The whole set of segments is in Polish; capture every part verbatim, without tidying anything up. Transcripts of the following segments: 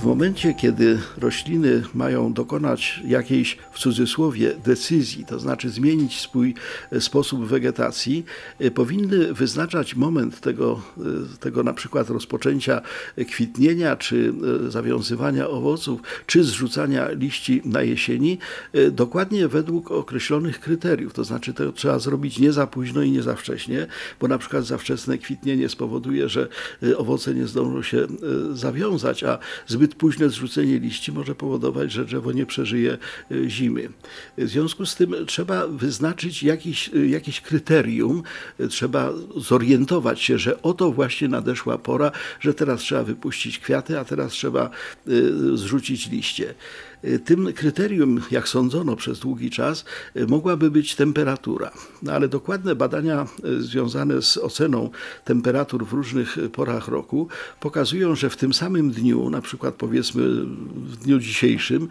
W momencie, kiedy rośliny mają dokonać jakiejś, w cudzysłowie, decyzji, to znaczy zmienić swój sposób wegetacji, powinny wyznaczać moment tego, tego na przykład rozpoczęcia kwitnienia, czy zawiązywania owoców, czy zrzucania liści na jesieni, dokładnie według określonych kryteriów. To znaczy to trzeba zrobić nie za późno i nie za wcześnie, bo na przykład za wczesne kwitnienie spowoduje, że owoce nie zdążą się zawiązać, a zbyt późne zrzucenie liści może powodować, że drzewo nie przeżyje zimy. W związku z tym trzeba wyznaczyć jakiś, jakieś kryterium, trzeba zorientować się, że oto właśnie nadeszła pora, że teraz trzeba wypuścić kwiaty, a teraz trzeba zrzucić liście. Tym kryterium, jak sądzono przez długi czas, mogłaby być temperatura. No ale dokładne badania związane z oceną temperatur w różnych porach roku pokazują, że w tym samym dniu, na przykład powiedzmy w dniu dzisiejszym,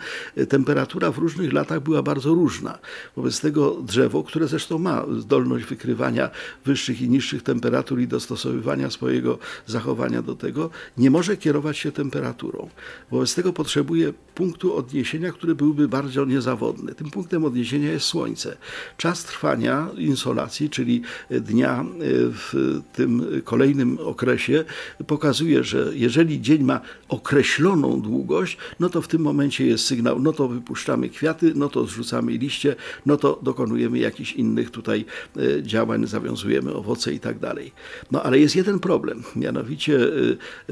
temperatura w różnych latach była bardzo różna. Wobec tego drzewo, które zresztą ma zdolność wykrywania wyższych i niższych temperatur i dostosowywania swojego zachowania do tego, nie może kierować się temperaturą. Wobec tego potrzebuje punktu odniesienia, który byłby bardzo niezawodny. Tym punktem odniesienia jest słońce. Czas trwania insolacji, czyli dnia w tym kolejnym okresie, pokazuje, że jeżeli dzień ma określoną długość, no to w tym momencie jest sygnał, no to wypuszczamy kwiaty, no to zrzucamy liście, no to dokonujemy jakichś innych tutaj działań, zawiązujemy owoce i tak dalej. No ale jest jeden problem, mianowicie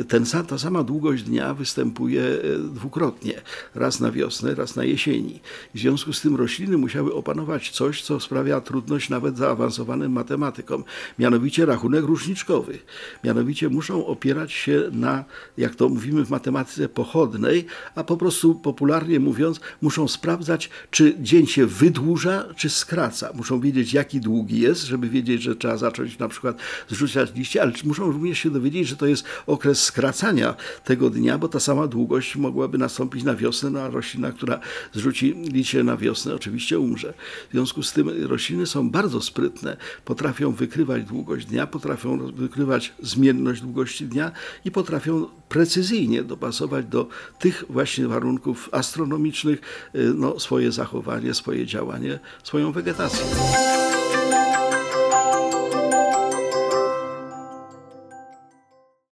ten, ta sama długość dnia występuje dwukrotnie. Raz na na wiosnę, raz na jesieni. W związku z tym rośliny musiały opanować coś, co sprawia trudność nawet zaawansowanym matematykom, mianowicie rachunek różniczkowy. Mianowicie muszą opierać się na, jak to mówimy w matematyce pochodnej, a po prostu popularnie mówiąc, muszą sprawdzać, czy dzień się wydłuża, czy skraca. Muszą wiedzieć, jaki długi jest, żeby wiedzieć, że trzeba zacząć na przykład zrzucać liście, ale muszą również się dowiedzieć, że to jest okres skracania tego dnia, bo ta sama długość mogłaby nastąpić na wiosnę, no a roślina, która zrzuci liście na wiosnę, oczywiście umrze. W związku z tym rośliny są bardzo sprytne. Potrafią wykrywać długość dnia, potrafią wykrywać zmienność długości dnia i potrafią precyzyjnie dopasować do tych właśnie warunków astronomicznych no, swoje zachowanie, swoje działanie, swoją wegetację.